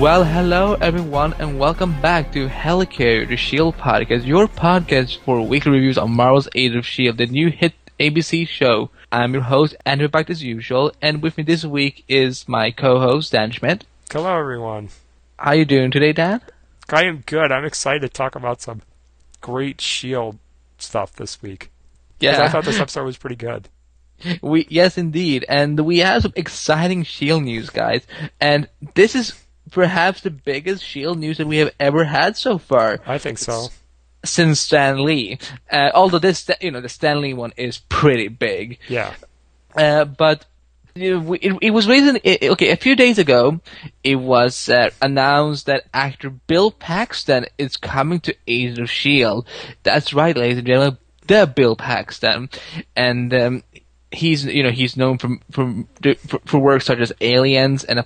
Well, hello everyone, and welcome back to Helicarrier, the S.H.I.E.L.D. podcast, your podcast for weekly reviews on Marvel's Agents of S.H.I.E.L.D., the new hit ABC show. I'm your host, Andrew Pack, as usual, and with me this week is my co-host, Dan Schmidt. Hello everyone. How you doing today, Dan? I am good. I'm excited to talk about some great S.H.I.E.L.D. stuff this week. Yeah. I thought this episode was pretty good. Yes, indeed. And we have some exciting S.H.I.E.L.D. news, guys. And this is perhaps the biggest S.H.I.E.L.D. news that we have ever had so far. I think so. Since Stan Lee. Although this, the Stan Lee one is pretty big. Yeah. But it was recent. Okay, a few days ago, it was announced that actor Bill Paxton is coming to Agents of S.H.I.E.L.D. That's right, ladies and gentlemen. The Bill Paxton, and he's known for works such as Aliens and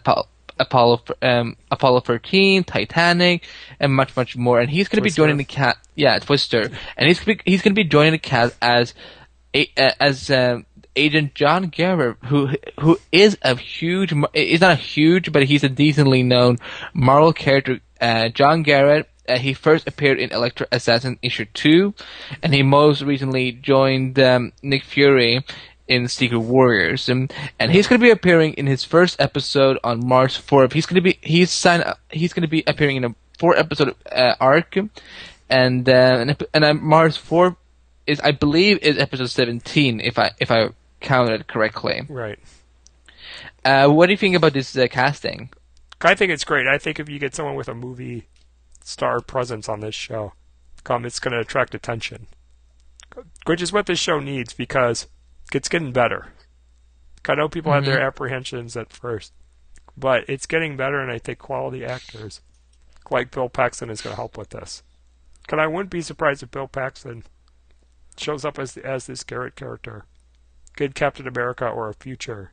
Apollo 13, Titanic, and much more. And he's going to be joining the cast. Yeah, Twister, and he's going to be joining the cast as Agent John Garrett, who is a huge. He's not a huge, but he's a decently known Marvel character. John Garrett. He first appeared in Electro Assassin issue 2, and he most recently joined Nick Fury in Secret Warriors. And he's going to be appearing in his first episode on March 4th. He's going to be appearing in a 4-episode arc, and March 4th is, I believe, is episode 17 if I counted it correctly. Right. What do you think about this casting? I think it's great. I think if you get someone with a movie star presence on this show, it's going to attract attention, which is what this show needs, because it's getting better. I know people had their apprehensions at first, but it's getting better, and I think quality actors like Bill Paxton is going to help with this. And I wouldn't be surprised if Bill Paxton shows up as this Garrett character, good Captain America or a future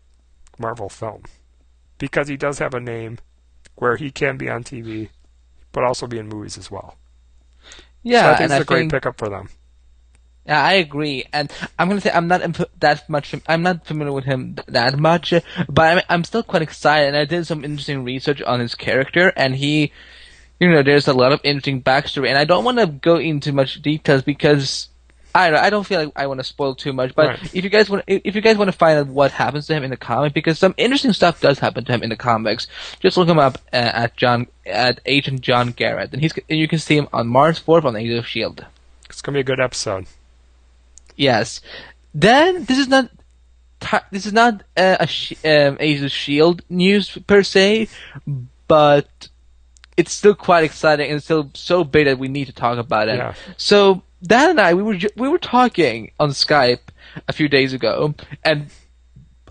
Marvel film, because he does have a name where he can be on TV, but also be in movies as well. Yeah, so I think it's a great pickup for them. Yeah, I agree, and I'm gonna say I'm not familiar with him that much, but I'm still quite excited. And I did some interesting research on his character, and he, there's a lot of interesting backstory, and I don't want to go into much details because I don't feel like I want to spoil too much. But right. if you guys want to find out what happens to him in the comic, because some interesting stuff does happen to him in the comics, just look him up at Agent John Garrett, and you can see him on March 4th on Agents of S.H.I.E.L.D. It's gonna be a good episode. Yes. Then this is not Agents of S.H.I.E.L.D. news per se, but it's still quite exciting and still so big that we need to talk about it. Yeah. So Dan and I, we were talking on Skype a few days ago, and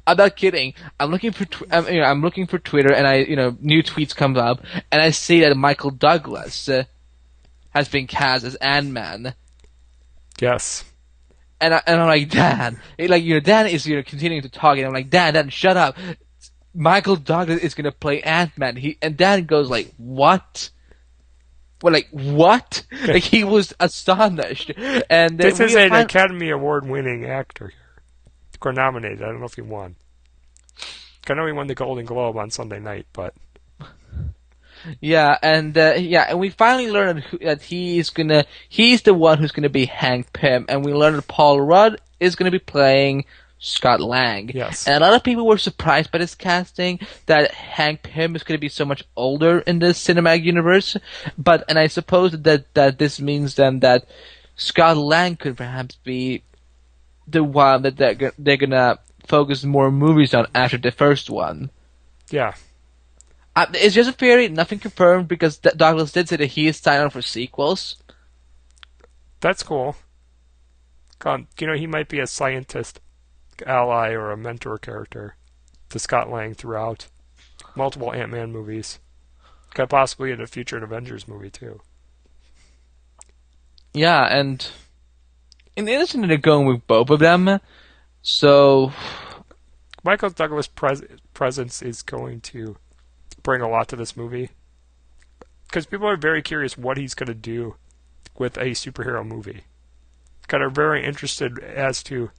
I'm not kidding. I'm looking for Twitter, and I new tweets come up, and I see that Michael Douglas has been cast as Ant-Man. Yes. And I'm like, Dan, Dan is continuing to talk, and I'm like, Dan, shut up. Michael Douglas is gonna play Ant-Man. And Dan goes like, what? Well, like, what? Like, he was astonished. And this is an Academy Award-winning actor here. Or nominated. I don't know if he won. I know he won the Golden Globe on Sunday night, but yeah, and we finally learned that he's the one who's gonna be Hank Pym, and we learned that Paul Rudd is gonna be playing Scott Lang. Yes. And a lot of people were surprised by this casting, that Hank Pym is going to be so much older in the cinematic universe. And I suppose that this means then that Scott Lang could perhaps be the one that they're going to focus more movies on after the first one. Yeah. It's just a theory, nothing confirmed, because Douglas did say that he is signed on for sequels. That's cool. He might be a scientist ally or a mentor character to Scott Lang throughout multiple Ant-Man movies. Could possibly in a future Avengers movie too. Yeah, and in the instance they're going with both of them, so Michael Douglas' presence is going to bring a lot to this movie, because people are very curious what he's going to do with a superhero movie. Kind of very interested as to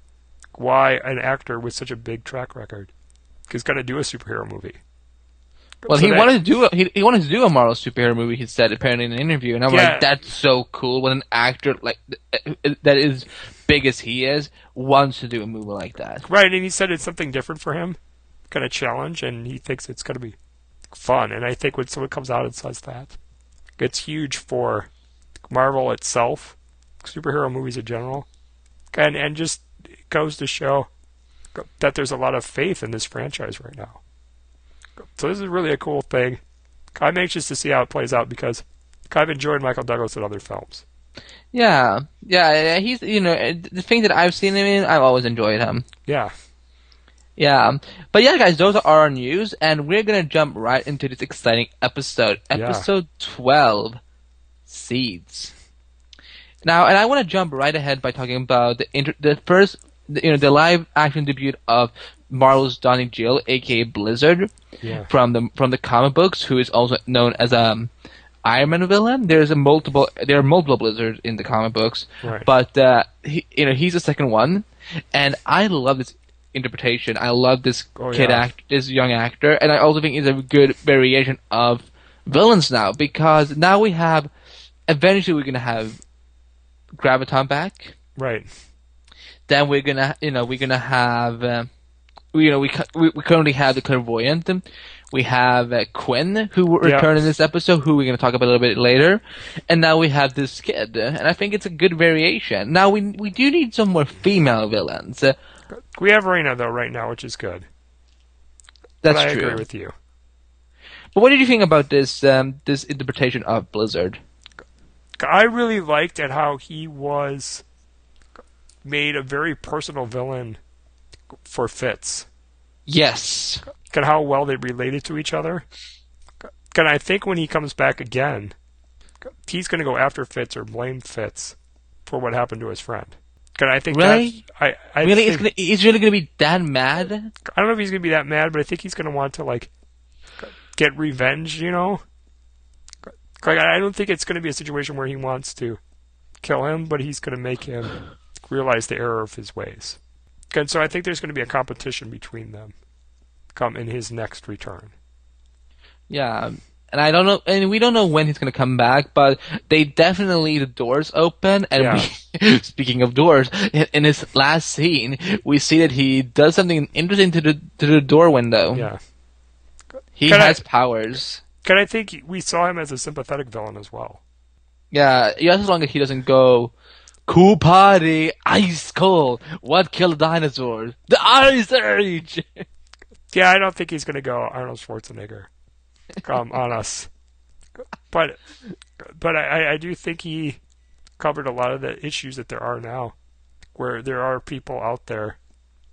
why an actor with such a big track record is going to do a superhero movie. Well, he wanted to do a, he wanted to do a Marvel superhero movie. He said apparently in an interview, and I'm like, that's so cool when an actor like that is big as he is wants to do a movie like that. Right, and he said it's something different for him, kind of challenge, and he thinks it's going to be fun. And I think when someone comes out and says that, it's huge for Marvel itself, superhero movies in general, and just goes to show that there's a lot of faith in this franchise right now. So this is really a cool thing. I'm anxious to see how it plays out because I've enjoyed Michael Douglas in other films. Yeah, yeah. He's, you know, the thing that I've seen him in, I've always enjoyed him. Yeah. Yeah. But yeah, guys, those are our news, and we're going to jump right into this exciting episode. Episode 12, Seeds. Now, and I want to jump right ahead by talking about the live-action debut of Marvel's Donnie Gill, a.k.a. Blizzard, from the comic books, who is also known as Iron Man villain. There are multiple Blizzards in the comic books, right. But he's the second one, and I love this interpretation. I love this this young actor, and I also think it's a good variation of villains now, because now we have, eventually we're gonna have Graviton back, right? Then we're gonna have. We currently have the Clairvoyant. We have Quinn, who will return in this episode, who we're going to talk about a little bit later. And now we have this kid. And I think it's a good variation. Now, we do need some more female villains. We have Reyna, though, right now, which is good. That's true. I agree with you. But what did you think about this interpretation of Blizzard? I really liked it, how he was made a very personal villain for Fitz. Yes. And how well they related to each other. And I think when he comes back again, he's going to go after Fitz or blame Fitz for what happened to his friend. And I think really? He's really going to be that mad? I don't know if he's going to be that mad, but I think he's going to want to, like, get revenge, you know? Like, I don't think it's going to be a situation where he wants to kill him, but he's going to make him realize the error of his ways. And so I think there's going to be a competition between them come in his next return. Yeah, and I don't know, and we don't know when he's going to come back, but they definitely, the doors open, and speaking of doors, in his last scene, we see that he does something interesting to the door window. Yeah. He has powers. Can I think we saw him as a sympathetic villain as well. Yeah, as long as he doesn't go... Cool party, ice cold. What killed dinosaurs? The Ice Age. Yeah, I don't think he's gonna go Arnold Schwarzenegger on us, but I do think he covered a lot of the issues that there are now, where there are people out there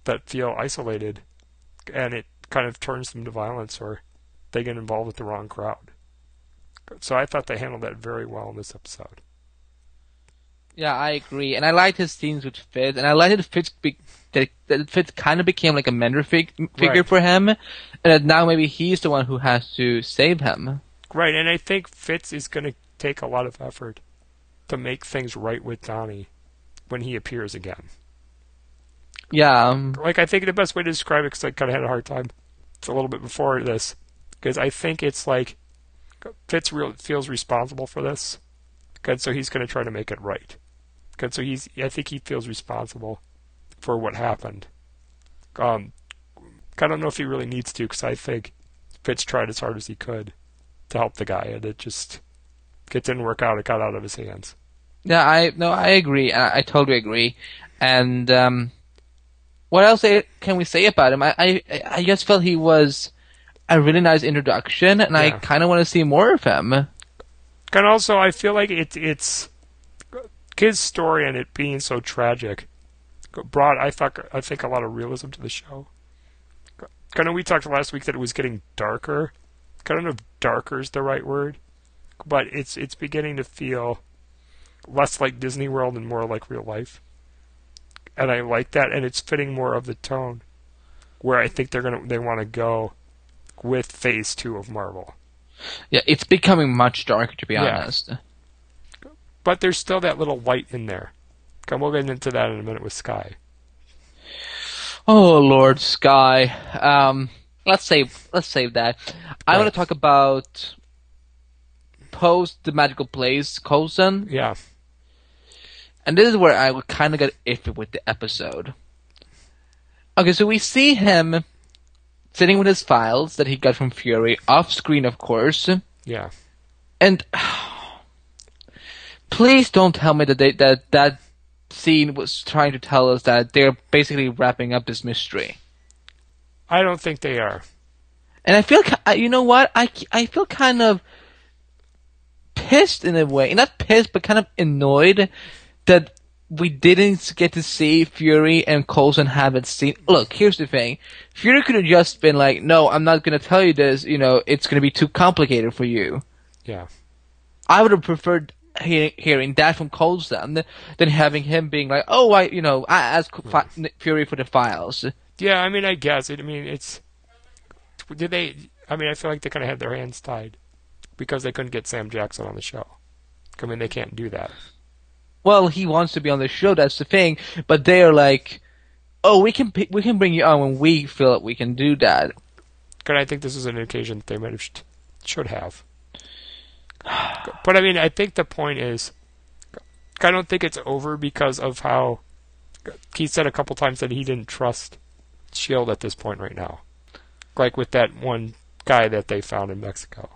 that feel isolated, and it kind of turns them to violence or they get involved with the wrong crowd. So I thought they handled that very well in this episode. Yeah, I agree, and I liked his scenes with Fitz, and I liked that Fitz kind of became like a mentor figure for him, and that now maybe he's the one who has to save him. Right, and I think Fitz is going to take a lot of effort to make things right with Donnie when he appears again. Yeah. I think the best way to describe it, because I kind of had a hard time a little bit before this, because I think it's like Fitz feels responsible for this. And so he's going to try to make it right. And so I think he feels responsible for what happened. I don't know if he really needs to, because I think Fitz tried as hard as he could to help the guy, and it didn't work out. It got out of his hands. Yeah, I agree. I totally agree. And what else can we say about him? I just felt he was a really nice introduction, and I kind of want to see more of him. And also, I feel like it's his story and it being so tragic brought, I think, a lot of realism to the show. I know we talked last week that it was getting darker. I don't know if darker is the right word, but it's beginning to feel less like Disney World and more like real life. And I like that, and it's fitting more of the tone where I think they want to go with Phase 2 of Marvel. Yeah, it's becoming much darker, to be honest. But there's still that little light in there. And we'll get into that in a minute with Skye. Oh, Lord, Skye. Let's save that. I want to talk about post the magical place, Coulson. Yeah. And this is where I kind of got iffy with the episode. Okay, so we see him sitting with his files that he got from Fury, off screen, of course. Yeah. And please don't tell me that that scene was trying to tell us that they're basically wrapping up this mystery. I don't think they are. And I feel, you know what? I feel kind of pissed in a way. Not pissed, but kind of annoyed that we didn't get to see Fury and Coulson have a scene. Look, here's the thing. Fury could have just been like, no, I'm not going to tell you this. You know, it's going to be too complicated for you. Yeah. I would have preferred hearing that from Coulson than having him being like, oh, I asked Fury for the files. Yeah, I mean, I guess. I mean, it's... Did they... I mean, I feel like they kind of had their hands tied because they couldn't get Sam Jackson on the show. I mean, they can't do that. Well, he wants to be on the show, that's the thing. But they are like, oh, we can bring you on when we feel that we can do that. And I think this is an occasion that they might have should have. But, I mean, I think the point is, I don't think it's over because of how... He said a couple times that he didn't trust S.H.I.E.L.D. at this point right now. Like with that one guy that they found in Mexico.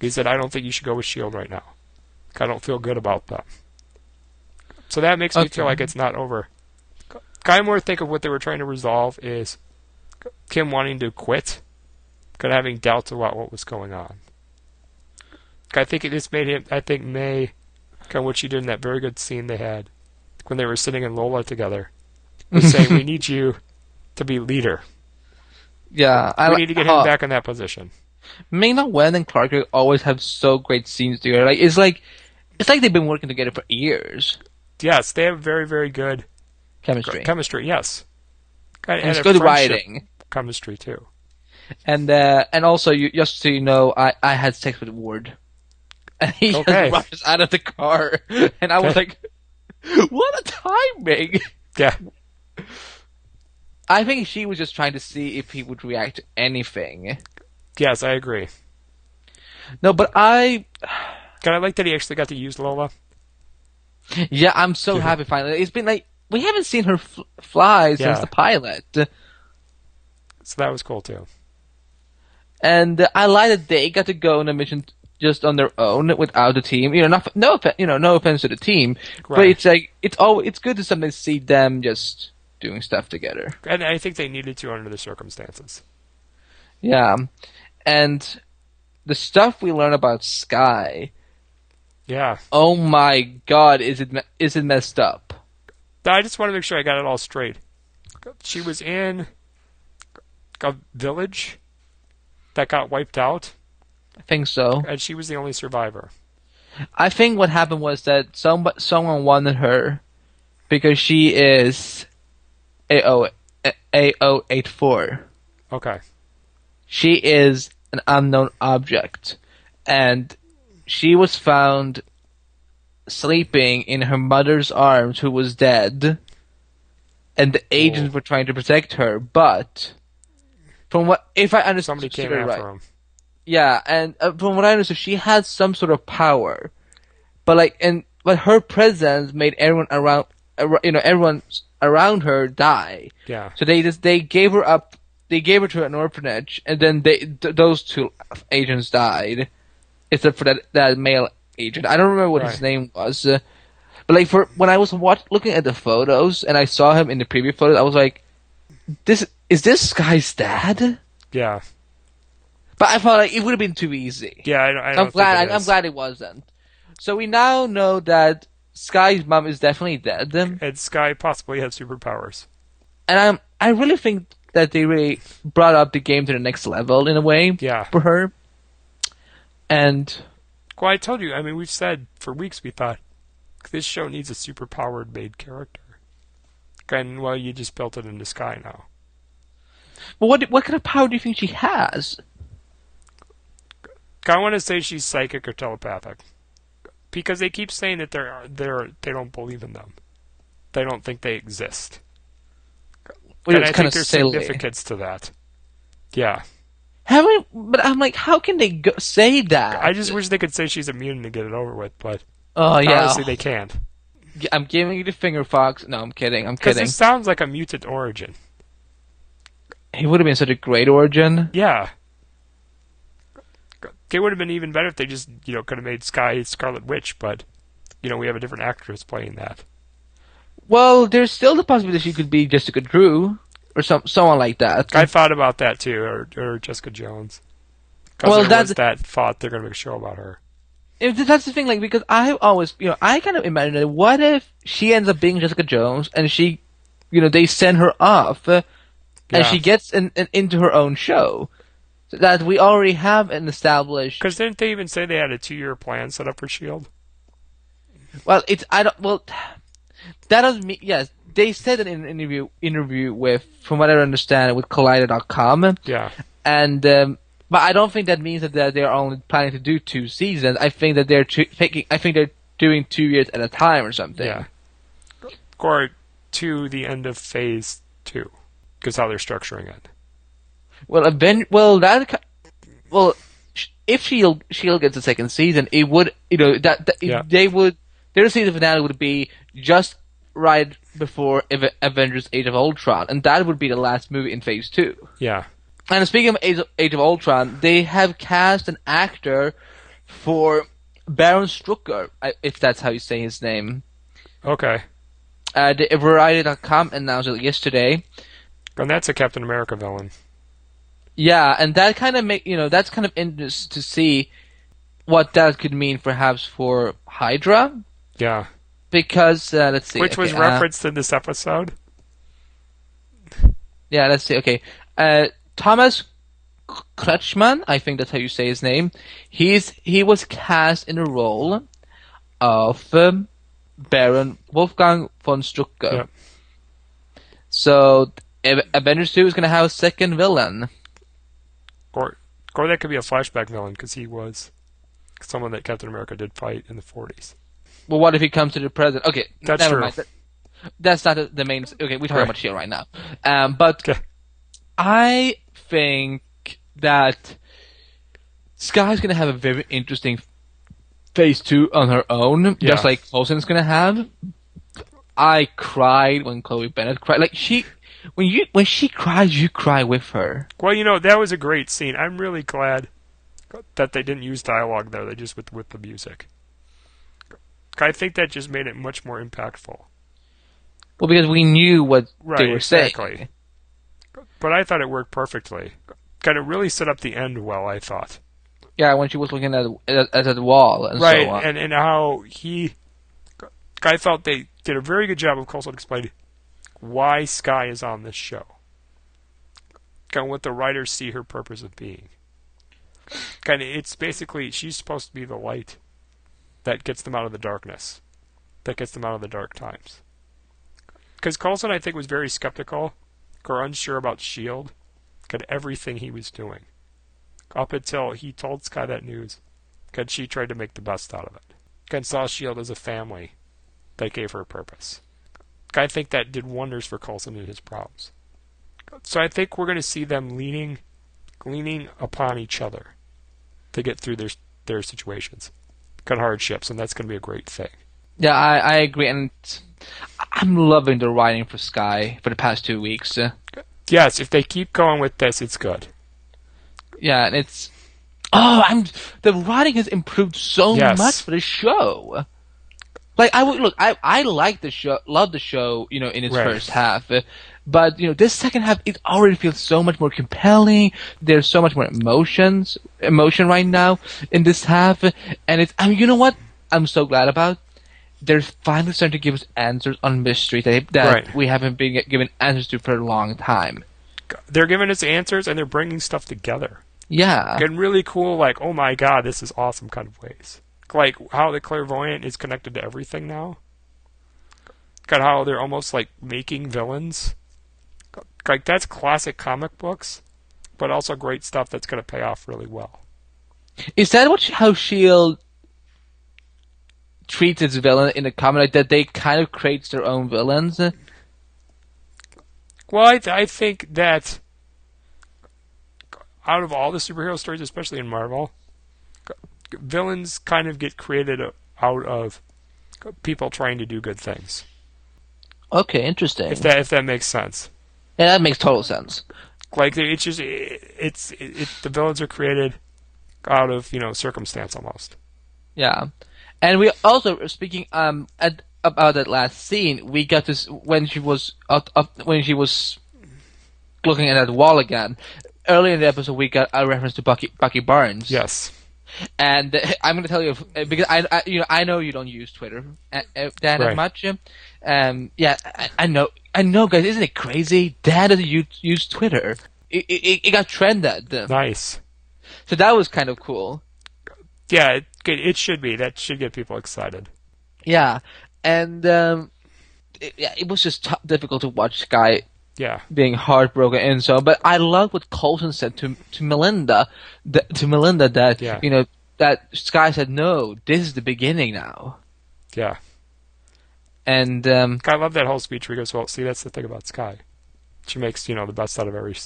He said, I don't think you should go with S.H.I.E.L.D. right now. I don't feel good about them. So that makes me feel like it's not over. I more think of what they were trying to resolve is Kim wanting to quit, kind of having doubts about what was going on. I think it just made him, I think May, kind of what she did in that very good scene they had when they were sitting in Lola together, was saying, we need you to be leader. Yeah. We need to get him back in that position. Ming-Na Wen and Clark always have so great scenes together. Like, it's like they've been working together for years. Yes, they have very, very good chemistry. Chemistry, yes. And it's good writing. Chemistry, too. And also, just so you know, I had sex with Ward. And he just rushes out of the car. And I was like, what a timing! Yeah. I think she was just trying to see if he would react to anything. Yes, I agree. No, but I like that he actually got to use Lola. Yeah, I'm so happy finally. It's been like, we haven't seen her fly since the pilot. So that was cool too. And I like that they got to go on a mission just on their own without a team. You know, no offense to the team, right. But it's like, it's good to sometimes see them just doing stuff together. And I think they needed to under the circumstances. Yeah. And the stuff we learn about Skye. Yeah. Oh my God, is it messed up? I just want to make sure I got it all straight. She was in a village that got wiped out. I think so. And she was the only survivor. I think what happened was that someone wanted her because she is A084. Okay. She is an unknown object, and she was found sleeping in her mother's arms, who was dead, and the agents were trying to protect her, but if I understood, somebody came after him. Yeah, and from what I understood, she had some sort of power, but her presence made everyone around, everyone around her die. Yeah. So they gave her up. They gave her to an orphanage, and then those two agents died, except for that male agent. I don't remember what his name was, but when I was looking at the photos and I saw him in the preview photos, I was like, "Is this guy's dad?" Yeah. But I felt like it would have been too easy. Yeah, I'm glad it wasn't. So we now know that Skye's mom is definitely dead, and Skye possibly has superpowers. And I really think that they really brought up the game to the next level in a way for her. And... Well, I told you, I mean, we've said for weeks, we thought, this show needs a super-powered maid character. And, well, you just built it into Skye now. Well, what kind of power do you think she has? I want to say she's psychic or telepathic. Because they keep saying that they don't believe in them. They don't think they exist. Well, and I think there's significance to that. Yeah. But I'm like, how can they say that? I just wish they could say she's immune to get it over with, but honestly, they can't. I'm giving you the finger, Fox. No, I'm kidding. I'm kidding. Because it sounds like a mutant origin. He would have been such a great origin. Yeah. It would have been even better if they just, could have made Skye Scarlet Witch, but, we have a different actress playing that. Well, there's still the possibility she could be Jessica Drew or someone like that. I thought about that too, or Jessica Jones. Well, that's that thought they're going to make a show about her. That's the thing, because I always, I kind of imagine that what if she ends up being Jessica Jones and she, they send her off and she gets into her own show. So that we already have an established. Because didn't they even say they had a 2-year plan set up for S.H.I.E.L.D.? Well, that doesn't mean, yes, they said it in an interview with, from what I understand, with Collider.com. Yeah. And, but I don't think that means that they're only planning to do 2 seasons. I think that they're doing 2 years at a time or something. Yeah. Or to the end of phase 2, because how they're structuring it. If S.H.I.E.L.D. gets a second season, it would, they would. Their season finale would be just right before Avengers: Age of Ultron, and that would be the last movie in phase 2. Yeah. And speaking of Age of Ultron, they have cast an actor for Baron Strucker, if that's how you say his name. Okay. The Variety.com announced it yesterday. And that's a Captain America villain. Yeah, and that kind of that's kind of interesting to see what that could mean, perhaps for Hydra. Yeah. Because let's see, which was referenced in this episode. Yeah, let's see. Okay, Thomas Kretschmann, I think that's how you say his name. He was cast in a role of Baron Wolfgang von Strucker. Yeah. So Avengers 2 is going to have a second villain. Or that could be a flashback villain, because he was someone that Captain America did fight in the 40s. Well, what if he comes to the present? Okay, that's never mind. That's not the main. Okay, we're talking about S.H.I.E.L.D. right now. But okay. I think that Skye's going to have a very interesting phase 2 on her own, just like Coulson's going to have. I cried when Chloe Bennett cried. When she cries, you cry with her. Well, that was a great scene. I'm really glad that they didn't use dialogue there. They just with the music. I think that just made it much more impactful. Well, because we knew what they were saying. But I thought it worked perfectly. Kind of really set up the end well, I thought. Yeah, when she was looking at the wall and so on. Right, and how I felt they did a very good job of Coulson explaining why Skye is on this show. Kind of what the writers see her purpose of being. Kind of, it's basically, she's supposed to be the light that gets them out of the darkness. That gets them out of the dark times. Because Coulson, I think, was very skeptical or unsure about S.H.I.E.L.D. and everything he was doing. Up until he told Skye that news, and she tried to make the best out of it. And saw S.H.I.E.L.D. as a family that gave her purpose. I think that did wonders for Coulson and his problems. So I think we're going to see them leaning upon each other to get through their situations. Cut hardships, and that's going to be a great thing. Yeah, I agree, and I'm loving the writing for Skye for the past 2 weeks. Yes, if they keep going with this, it's good. Yeah, and it's the writing has improved so much for the show. Like I like the show, love the show, in its first half, but this second half it already feels so much more compelling. There's so much more emotion right now in this half, and it's you know what I'm so glad about. They're finally starting to give us answers on mysteries that we haven't been given answers to for a long time. They're giving us answers, and they're bringing stuff together. Yeah, in really cool, like oh my god, this is awesome kind of ways. Like how the clairvoyant is connected to everything now. Got how they're almost like making villains. Like that's classic comic books, but also great stuff that's going to pay off really well. Is that how S.H.I.E.L.D. treats its villain in the comic? Like that they kind of creates their own villains. Well, I think that out of all the superhero stories, especially in Marvel, villains kind of get created out of people trying to do good things. Okay, interesting. If that makes sense. Yeah, that makes total sense. Like it's just the villains are created out of circumstance almost. Yeah, and we also speaking about that last scene. We got this when she was looking at that wall again. Earlier in the episode, we got a reference to Bucky Barnes. Yes. And I'm going to tell you because I know you don't use Twitter Dan right. as much. Yeah, I know, guys. Isn't it crazy? Dan doesn't use Twitter. It got trended. Nice. So that was kind of cool. Yeah, it should be. That should get people excited. Yeah, and it was just difficult to watch Skye. Yeah, being heartbroken and so. But I love what Coulson said to Melinda. That that Skye said, "No, this is the beginning now." Yeah, and I love that whole speech where he goes, "Well, see, that's the thing about Skye. She makes the best out of every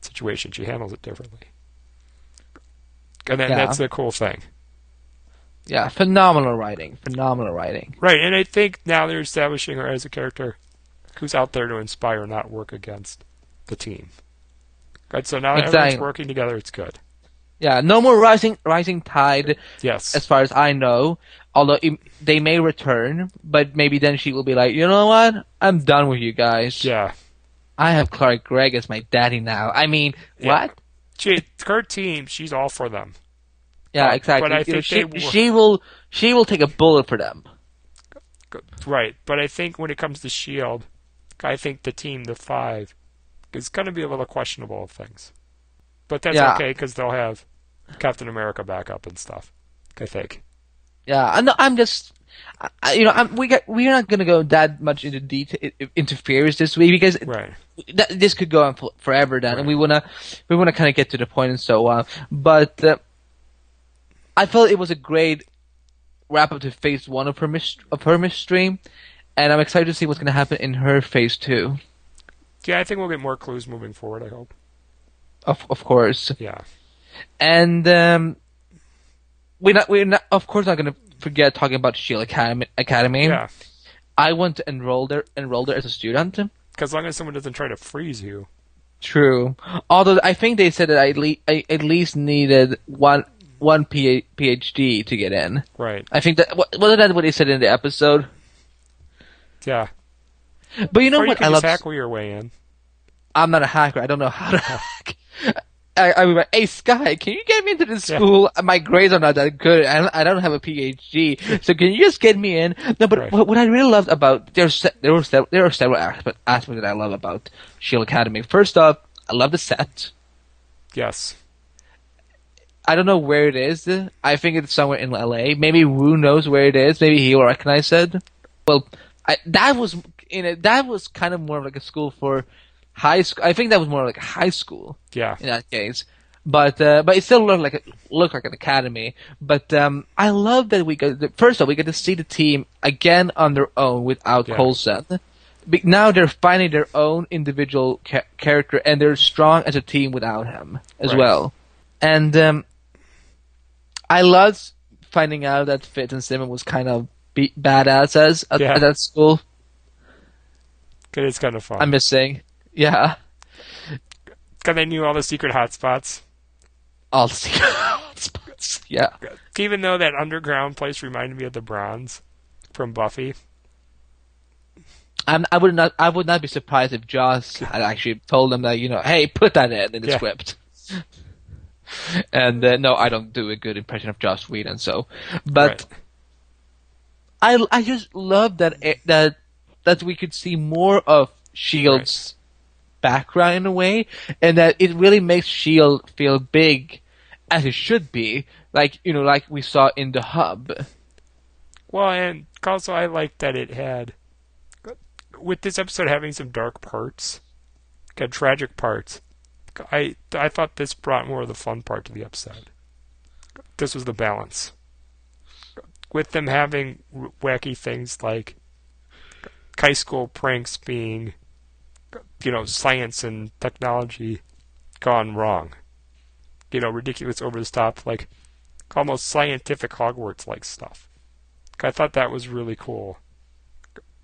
situation. She handles it differently, and that's the cool thing." Yeah, phenomenal writing. Right, and I think now they're establishing her as a character who's out there to inspire, not work against the team. Right, so now everyone's working together, it's good. Yeah, no more rising tide, yes. As far as I know, although they may return, but maybe then she will be like, you know what, I'm done with you guys. Yeah. I have Clark Gregg as my daddy now. I mean, yeah. What? Her team, she's all for them. Yeah, exactly. But I think she will take a bullet for them. Right, but I think when it comes to S.H.I.E.L.D., I think the team, the five, is going to be a little questionable of things. But that's okay because they'll have Captain America back up and stuff, I think. Yeah, I'm just, we're not going to go that much into detail into theories this week because this could go on forever then, and we want to kind of get to the point and so on. But I felt it was a great wrap up to phase one of her mystery, and I'm excited to see what's going to happen in her phase two. Yeah, I think we'll get more clues moving forward, I hope. Of course. Yeah. And we're not of course not going to forget talking about S.H.I.E.L.D. Academy. Yeah. I want to enroll there as a student. Because as long as someone doesn't try to freeze you. True. Although I think they said that I at least needed one PhD to get in. Right. I think that wasn't that what he said in the episode. Yeah. But you know or what? You can just hack your way in. I'm not a hacker. I don't know how to hack. I mean, hey Skye, can you get me into this school? My grades are not that good. I don't have a PhD, so can you just get me in? No, but what I really loved about there are several aspects that I love about S.H.I.E.L.D. Academy. First off, I love the set. Yes. I don't know where it is. I think it's somewhere in LA. Maybe Wu knows where it is. Maybe he will recognize it. Well, that was kind of more of like a school for high school. I think that was more like high school. Yeah. In that case, but it still looked like an academy. But I love that we get to see the team again on their own without Coulson. But now they're finding their own individual character, and they're strong as a team without him as well. And I loved finding out that Fitz and Simon was kind of badass at that school. It's kind of fun. I'm just saying. Yeah. Because they knew all the secret hotspots. All the secret hotspots, yeah. Even though that underground place reminded me of the Bronze from Buffy. I would not be surprised if Joss had actually told them that, hey, put that in the script. And no, I don't do a good impression of Joss Whedon. So, but I just love that we could see more of S.H.I.E.L.D.'s background in a way, and that it really makes S.H.I.E.L.D. feel big, as it should be. Like like we saw in the Hub. Well, and also I like that it had, with this episode having some dark parts, kind of tragic parts. I thought this brought more of the fun part to the episode. This was the balance. With them having wacky things like high school pranks being, science and technology gone wrong. you know, ridiculous, over the top, like almost scientific Hogwarts like stuff. I thought that was really cool.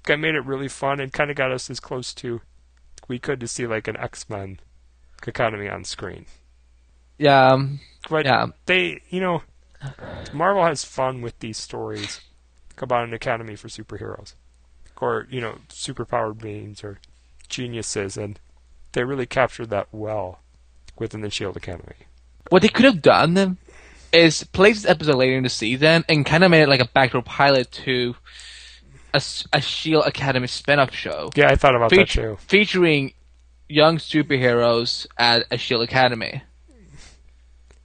I made it really fun and kind of got us as close to we could to see like an X-Men Academy on screen. Yeah, but yeah, they, you know, Marvel has fun with these stories about an academy for superheroes, or, you know, superpowered beings or geniuses, and they really captured that well within the S.H.I.E.L.D. Academy. What they could have done is place this episode later in the season and kind of made it like a backdoor pilot to a S.H.I.E.L.D. Academy spin-off show. Yeah, I thought about that too. Featuring young superheroes at a S.H.I.E.L.D. Academy.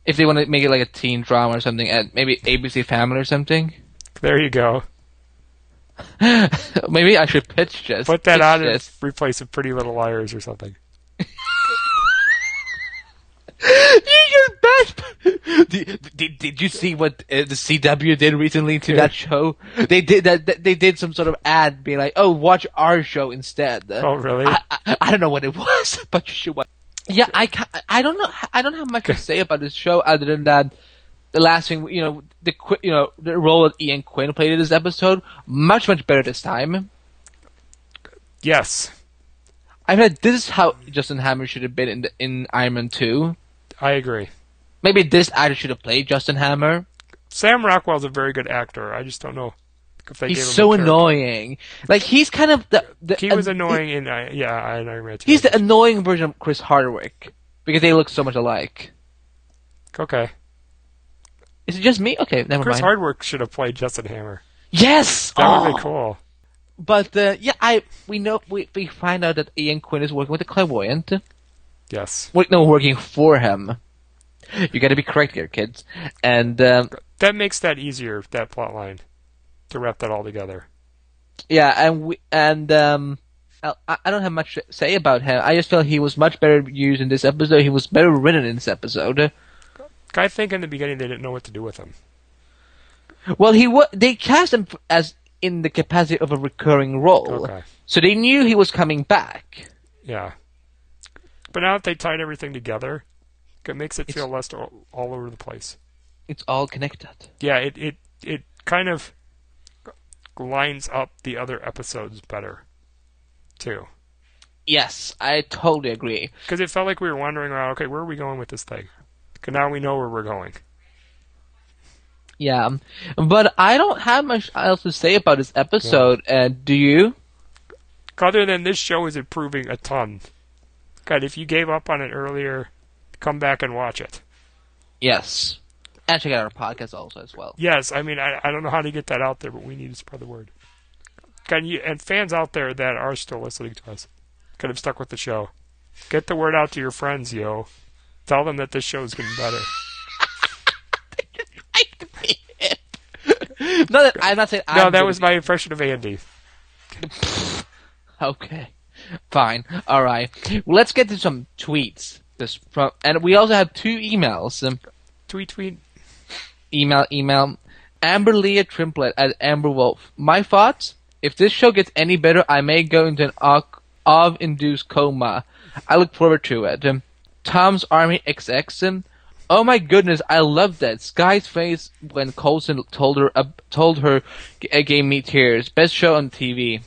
If they want to make it like a teen drama or something, at maybe ABC Family or something. There you go. Maybe I should pitch this. Put that on and replace it with Pretty Little Liars or something. Did you see what the CW did recently to that show? They did that. They did some sort of ad, being like, "Oh, watch our show instead." Oh, really? I don't know what it was, but you should watch. Yeah, I don't know. I don't have much to say about this show other than that. The last thing, you know, the role that Ian Quinn played in this episode, much better this time. Yes, I mean, this is how Justin Hammer should have been in Iron Man 2. I agree. Maybe this actor should have played Justin Hammer. Sam Rockwell's a very good actor. I just don't know if they gave him so annoying. Like, he's kind of he was annoying in Iron Man 2. He's the annoying version of Chris Hardwick because they look so much alike. Okay. Is it just me? Okay, never mind. Chris Hardwick should have played Justin Hammer. Yes, that would be cool. But yeah, we find out that Ian Quinn is working with a clairvoyant. Yes. Working for him. You got to be correct here, kids. And that makes that easier, that plot line, to wrap that all together. Yeah, I don't have much to say about him. I just felt he was much better used in this episode. He was better written in this episode. I think in the beginning they didn't know what to do with him. Well, they cast him as in the capacity of a recurring role. Okay. So they knew he was coming back. Yeah. But now that they tied everything together, it makes it feel less all over the place. It's all connected. Yeah, it kind of lines up the other episodes better, too. Yes, I totally agree. Because it felt like we were wandering around, okay, where are we going with this thing? Because now we know where we're going. Yeah, but I don't have much else to say about this episode. Yeah. Do you? Other than this show is improving a ton. God, if you gave up on it earlier, come back and watch it. Yes. And check out our podcast also as well. Yes, I mean, I don't know how to get that out there, but we need to spread the word. God, and fans out there that are still listening to us, kind of stuck with the show, get the word out to your friends, yo. Tell them that this show is getting better. No, that was my impression of Andy. Okay. Fine. All right. Well, let's get to some tweets. And we also have two emails. Tweet. Email. Amber Leah Trimplet at Amber Wolf. My thoughts? If this show gets any better, I may go into an induced coma. I look forward to it. Tom's Army XX. Oh my goodness, I love that. Skye's face when Coulson told her gave me tears. Best show on TV.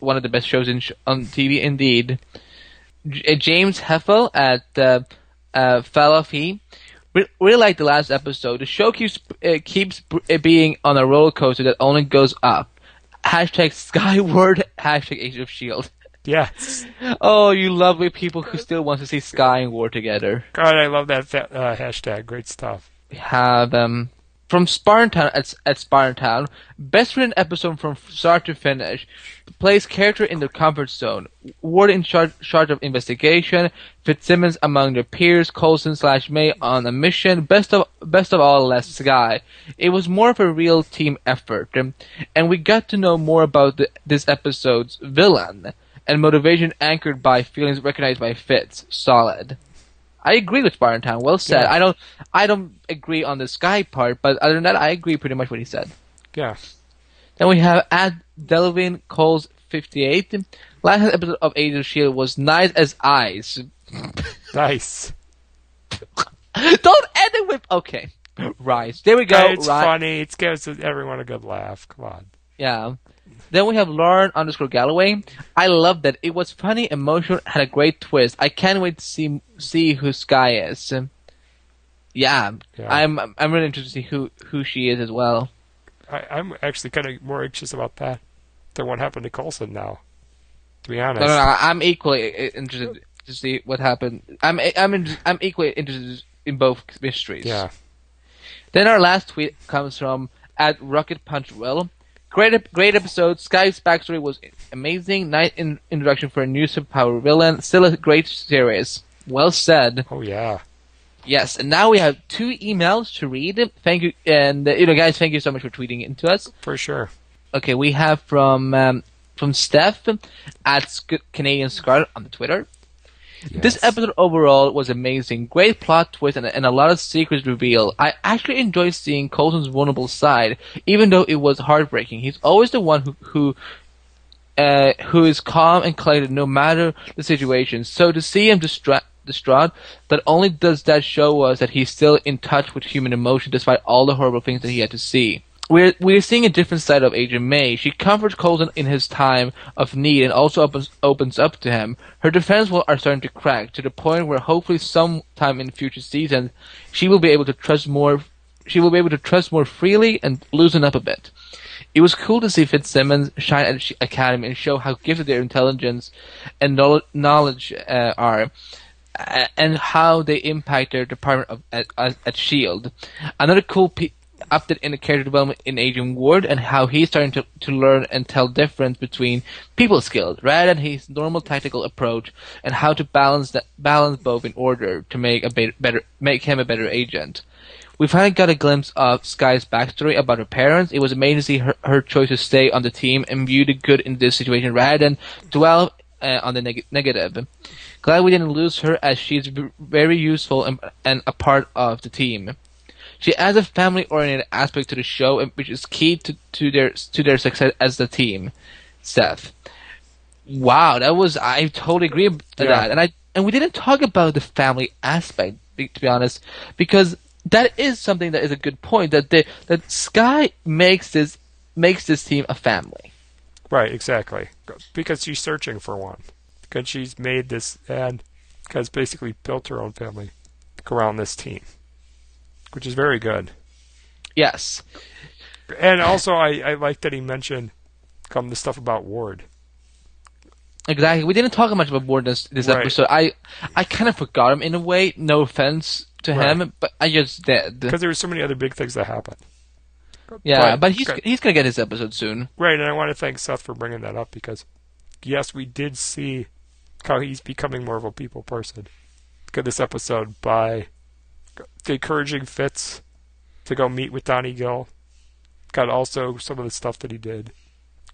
One of the best shows on TV indeed. James Heffel at Falafi. Really liked the last episode. The show keeps being on a roller coaster that only goes up. Hashtag Skyward. Hashtag Age of S.H.I.E.L.D. Yes. Oh, you lovely people who still want to see Skye and Ward together. God, I love that hashtag. Great stuff. We have from Spartantown at Spartantown. Best written episode from start to finish. Plays character in their comfort zone. Ward in charge of investigation. Fitzsimmons among their peers. Coulson / May on a mission. Best of all, less Skye. It was more of a real team effort, and we got to know more about this episode's villain. And motivation anchored by feelings recognized by Fitz. Solid. I agree with Barrentown. Well said. Yeah. I don't agree on the Skye part, but other than that, I agree pretty much what he said. Yeah. Then we have at Delvin Coles 58. Last episode of Age of S.H.I.E.L.D. was nice as ice. Nice. Don't end it with... Okay. Right. There we go. It's right. Funny. It gives everyone a good laugh. Come on. Yeah. Then we have Lauren_Galloway. I love that. It was funny, emotional, had a great twist. I can't wait to see who Skye is. Yeah. I'm really interested to see who she is as well. I'm actually kind of more anxious about that than what happened to Coulson now, to be honest. No, I'm equally interested to see what happened. I'm equally interested in both mysteries. Yeah. Then our last tweet comes from @RocketPunchWill. Great episode. Skye's backstory was amazing. Nice introduction for a new superpower villain. Still a great series. Well said. Oh yeah. Yes, and now we have 2 emails to read. Thank you, and guys, thank you so much for tweeting into us. For sure. Okay, we have from Steph @CanadianScarlet on the Twitter. Yes. This episode overall was amazing. Great plot twist and a lot of secrets revealed. I actually enjoyed seeing Coulson's vulnerable side, even though it was heartbreaking. He's always the one who is calm and collected no matter the situation. So to see him distraught, but only does that show us that he's still in touch with human emotion despite all the horrible things that he had to see. We're seeing a different side of Agent May. She comforts Coulson in his time of need and also opens up to him. Her defense walls are starting to crack to the point where hopefully sometime in future seasons she will be able to trust more. She will be able to trust more freely and loosen up a bit. It was cool to see Fitzsimmons shine at the Academy and show how gifted their intelligence and knowledge are, and how they impact their department at S.H.I.E.L.D. Another cool update in the character development in Agent Ward and how he's starting to learn and tell difference between people skills rather than his normal tactical approach, and how to balance both in order to make him a better agent. We finally got a glimpse of Skye's backstory about her parents. It was amazing to see her choice to stay on the team and view the good in this situation rather than dwell on the negative. Glad we didn't lose her, as she's very useful and a part of the team. She adds a family-oriented aspect to the show, which is key to their success as the team. Seth, wow, I totally agree with that, and we didn't talk about the family aspect, to be honest, because that is something that is a good point that Skye makes this team a family. Right, exactly. Because she's searching for one. Because she's made this and has basically built her own family around this team, which is very good. Yes. And also, I like that he mentioned the stuff about Ward. Exactly. We didn't talk much about Ward this episode. I kind of forgot him in a way. No offense to him, but I just did. Because there were so many other big things that happened. Yeah, but he's going to get his episode soon. Right, and I want to thank Seth for bringing that up because, yes, we did see how he's becoming more of a people person this episode by encouraging Fitz to go meet with Donnie Gill. Got also some of the stuff that he did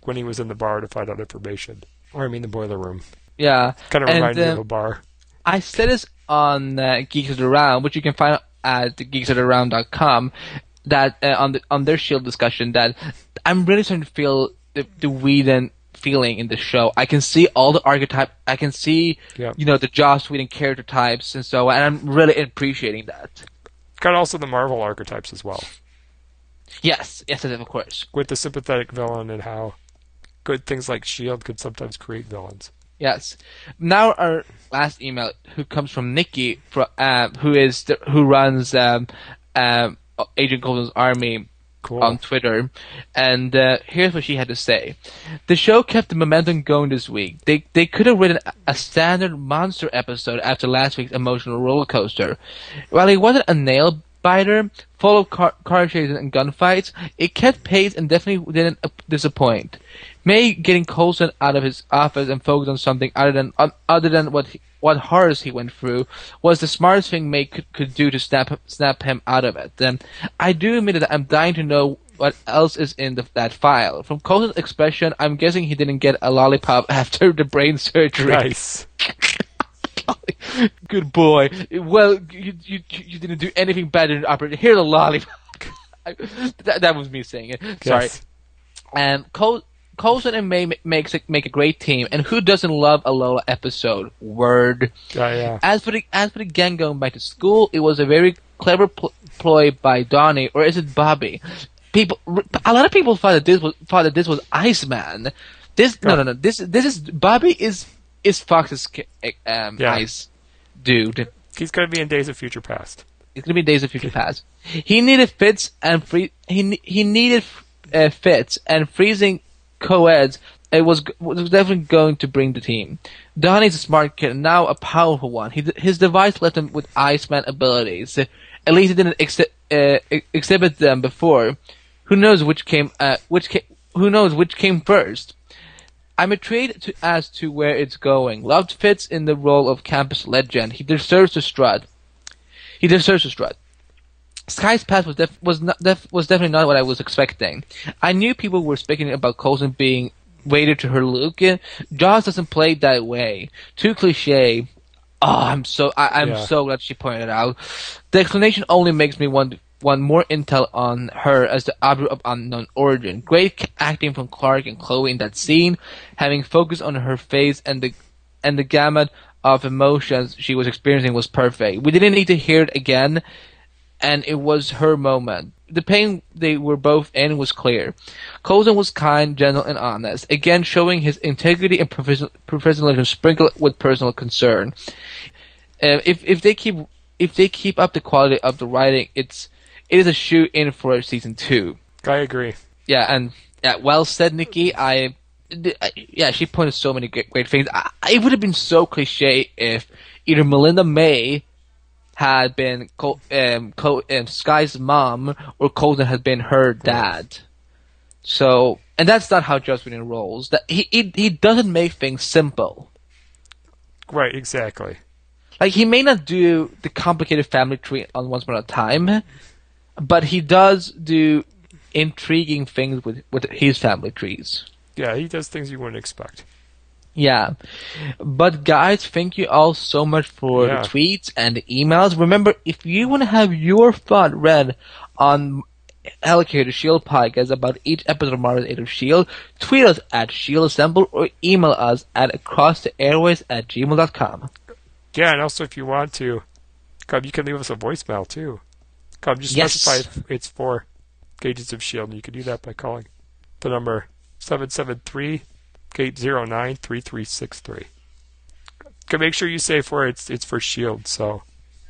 when he was in the bar to find out information. Or, I mean, the boiler room. Yeah. Kind of reminded me of a bar. I said this on Geeks of the Round, which you can find at geeksoftheround.com. That on their S.H.I.E.L.D. discussion, that I'm really starting to feel the Whedon feeling in the show. I can see all the archetype. I can see the Joss Whedon character types, and I'm really appreciating that. Got also the Marvel archetypes as well. Yes, of course. With the sympathetic villain and how good things like S.H.I.E.L.D. could sometimes create villains. Yes. Now our last email, who comes from Nikki, who runs Agent Coulson's Army on Twitter, and here's what she had to say. The show kept the momentum going this week. They could have written a standard monster episode after last week's emotional roller coaster. While it wasn't a nail biter, full of car chases and gunfights, it kept pace and definitely didn't disappoint. May getting Coulson out of his office and focused on something other than what horrors he went through was the smartest thing May could do to snap him out of it. Then I do admit that I'm dying to know what else is in that file. From Coulson's expression, I'm guessing he didn't get a lollipop after the brain surgery. Nice. Good boy. Well, you didn't do anything bad in the operation. Here's a lollipop. That was me saying it. Sorry. Coulson. Coulson and May make a great team, and who doesn't love a Lola episode? Word. Oh, yeah. As for the gang going back to school, it was a very clever ploy by Donnie, or is it Bobby? A lot of people thought that this was Iceman. No. This is Bobby is Fox's Ice dude. He's gonna be in Days of Future Past. He needed Fitz and Fitz and freezing co-eds. It was definitely going to bring the team. Donnie's a smart kid, and now a powerful one. His device left him with Iceman abilities. At least he didn't exhibit them before. Who knows which came first? I'm intrigued as to where it's going. Loved Fitz in the role of campus legend. He deserves to strut. Skye's past was definitely not what I was expecting. I knew people were speaking about Coulson being weighted to her look. Joss doesn't play that way. Too cliche. Oh, I'm so glad she pointed it out. The explanation only makes me want more intel on her as the object of unknown origin. Great acting from Clark and Chloe in that scene, having focus on her face and the gamut of emotions she was experiencing was perfect. We didn't need to hear it again, and it was her moment. The pain they were both in was clear. Coulson was kind, gentle, and honest, again showing his integrity and professionalism sprinkled with personal concern. If they keep up the quality of the writing, it is a shoe-in for season 2. I agree. Yeah, and well said, Nikki. She pointed so many great things. It would have been so cliche if either Melinda May had been Skye's mom or Coulson had been her dad. So, and that's not how Joss Whedon rolls. That he doesn't make things simple. Right, exactly. Like, he may not do the complicated family tree on Once Upon a Time, but he does do intriguing things with his family trees. Yeah, he does things you wouldn't expect. Yeah. But guys, thank you all so much for the tweets and the emails. Remember, if you want to have your thought read on Helicarrier S.H.I.E.L.D. podcast about each episode of Marvel's Agents of S.H.I.E.L.D., tweet us at S.H.I.E.L.D. Assemble or email us at acrosstheairways@gmail.com. Yeah, and also if you want to, you can leave us a voicemail too. Just specify it's for Agents of S.H.I.E.L.D. You can do that by calling the number 773-809-3363. Make sure you say it's for S.H.I.E.L.D. so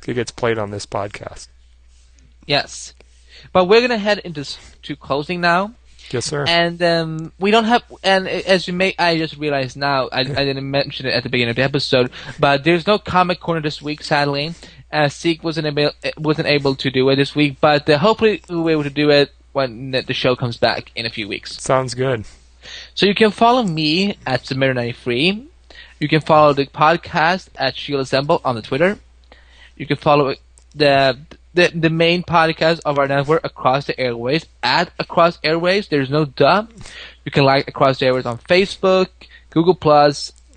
it gets played on this podcast. Yes. But we're going to head into closing now. Yes, sir. And we don't have. And as you may, I just realized now, I didn't mention it at the beginning of the episode, but there's no comic corner this week, sadly. Zeke wasn't able to do it this week, but hopefully we'll be able to do it when the show comes back in a few weeks. Sounds good. So you can follow me at Samir93. You can follow the podcast at S.H.I.E.L.D. Assemble on the Twitter. You can follow the main podcast of our network, Across the Airways, at Across Airways. There's no duh. You can like Across the Airways on Facebook, Google+,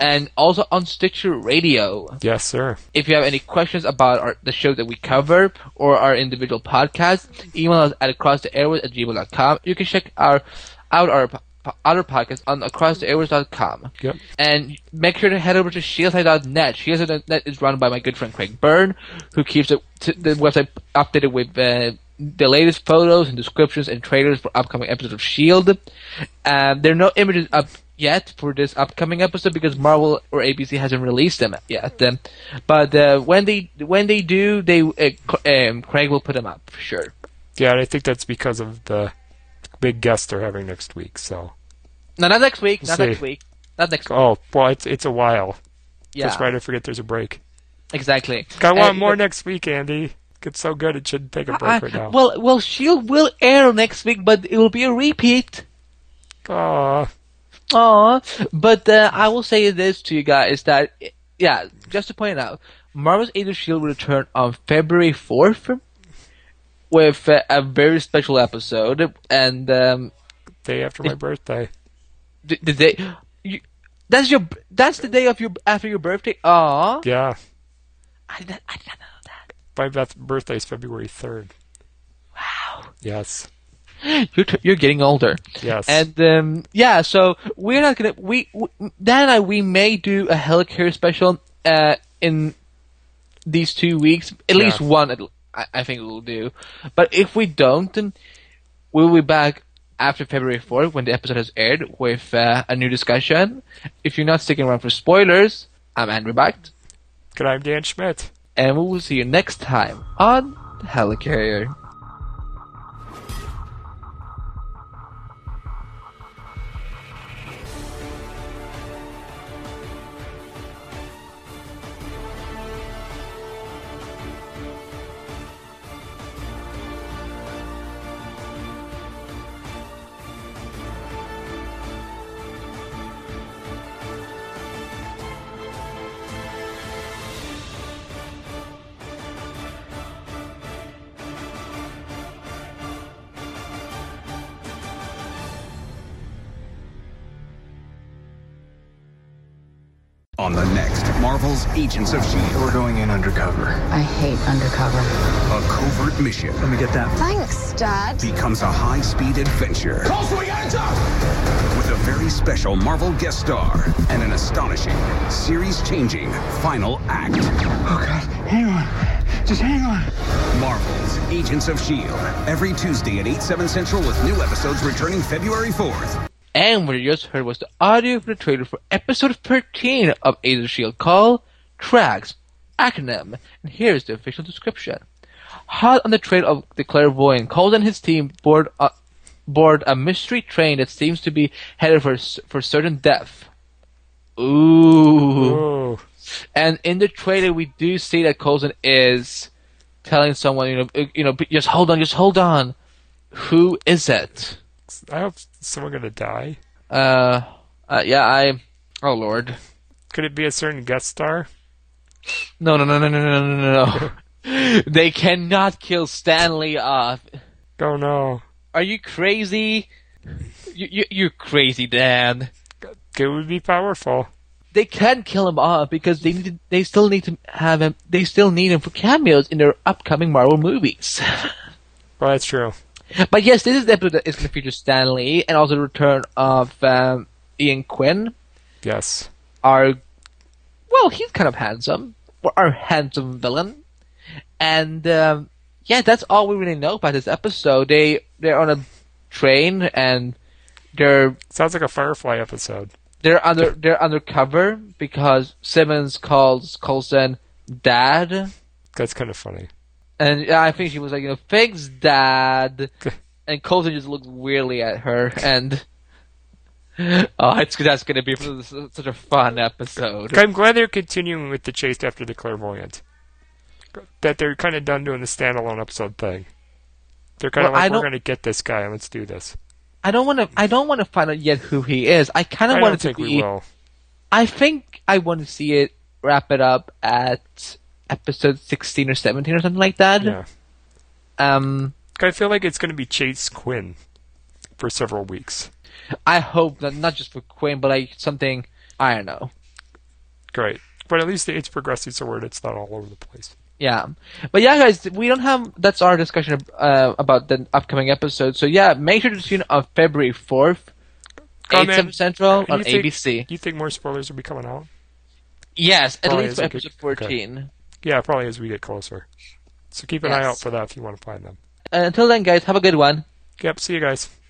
and also on Stitcher Radio. Yes, sir. If you have any questions about the show that we cover or our individual podcasts, email us at acrosstheairways@gmail.com. You can check out our other podcasts on acrosstheairways.com. Yep. And make sure to head over to shieldside.net. Shieldside.net is run by my good friend Craig Byrne, who keeps the website updated with the latest photos and descriptions and trailers for upcoming episodes of S.H.I.E.L.D. There are no images up yet for this upcoming episode because Marvel or ABC hasn't released them yet. But when they do, Craig will put them up for sure. Yeah, and I think that's because of the big guest they're having next week, so. No, not next week. Not next week. Oh, well, it's a while. Yeah. That's right. I forget there's a break. Exactly. I want more next week, Andy. It's so good it shouldn't take a break right now. Well, S.H.I.E.L.D. will air next week, but it will be a repeat. Aww. But I will say this to you guys that, just to point out, Marvel's Agents of S.H.I.E.L.D. will return on February 4th. With a very special episode, and day after my birthday. The day that's the day of after your birthday. Ah, yeah. I did not know that. My birthday is February 3rd. Wow. Yes. You're getting older. Yes. And yeah, so we're not gonna we may do a Helicarrier special in these 2 weeks, at least one. I think we'll do. But if we don't, then we'll be back after February 4th when the episode has aired with a new discussion. If you're not sticking around for spoilers, I'm Andrew Bacht. And I'm Dan Schmidt. And we will see you next time on Helicarrier. On the next Marvel's Agents of S.H.I.E.L.D. We're going in undercover. I hate undercover. A covert mission. Let me get that. Thanks, Dad. Becomes a high-speed adventure. Coulson, we gotta talk! With a very special Marvel guest star and an astonishing, series-changing final act. Oh, God. Hang on. Just hang on. Marvel's Agents of S.H.I.E.L.D. Every Tuesday at 8, 7 Central with new episodes returning February 4th. And what you just heard was the audio for the trailer for episode 13 of Agents of S.H.I.E.L.D. called Tracks, Acronym. And here is the official description. Hot on the trail of the clairvoyant, Coulson and his team board a mystery train that seems to be headed for certain death. Ooh. And in the trailer, we do see that Coulson is telling someone, just hold on. Who is it? I hope someone gonna die. Oh Lord. Could it be a certain guest star? No. They cannot kill Stan Lee off. Oh no. Are you crazy? You're crazy, Dan. It would be powerful. They can kill him off because they still need him for cameos in their upcoming Marvel movies. Well, that's true. But yes, this is the episode that is going to feature Stan Lee and also the return of Ian Quinn. Yes. He's kind of handsome. Our handsome villain. And that's all we really know about this episode. They're on a train and they're... Sounds like a Firefly episode. They're undercover because Simmons calls Coulson Dad. That's kind of funny. And I think she was like, thanks, Dad. And Coulson just looked weirdly at her. And that's going to be such a fun episode. I'm glad they're continuing with the chase after the clairvoyant. That they're kind of done doing the standalone episode thing. They're kind of we're going to get this guy. Let's do this. I don't want to find out yet who he is. I kind of want it to be. I don't think we will. I think I want to see it wrap it up at episode 16 or 17 or something like that. Yeah. I feel like it's going to be Chase Quinn for several weeks. I hope that not just for Quinn, but like something, I don't know. Great. But at least it's progressing so it's not all over the place. Yeah. But yeah, guys, that's our discussion about the upcoming episode. So yeah, make sure to tune in on February 4th, 8/7 Central on ABC. Do you think more spoilers will be coming out? Yes, probably at least for episode 14. Okay. Yeah, probably as we get closer. So keep an eye out for that if you want to find them. Until then, guys, have a good one. Yep, see you guys.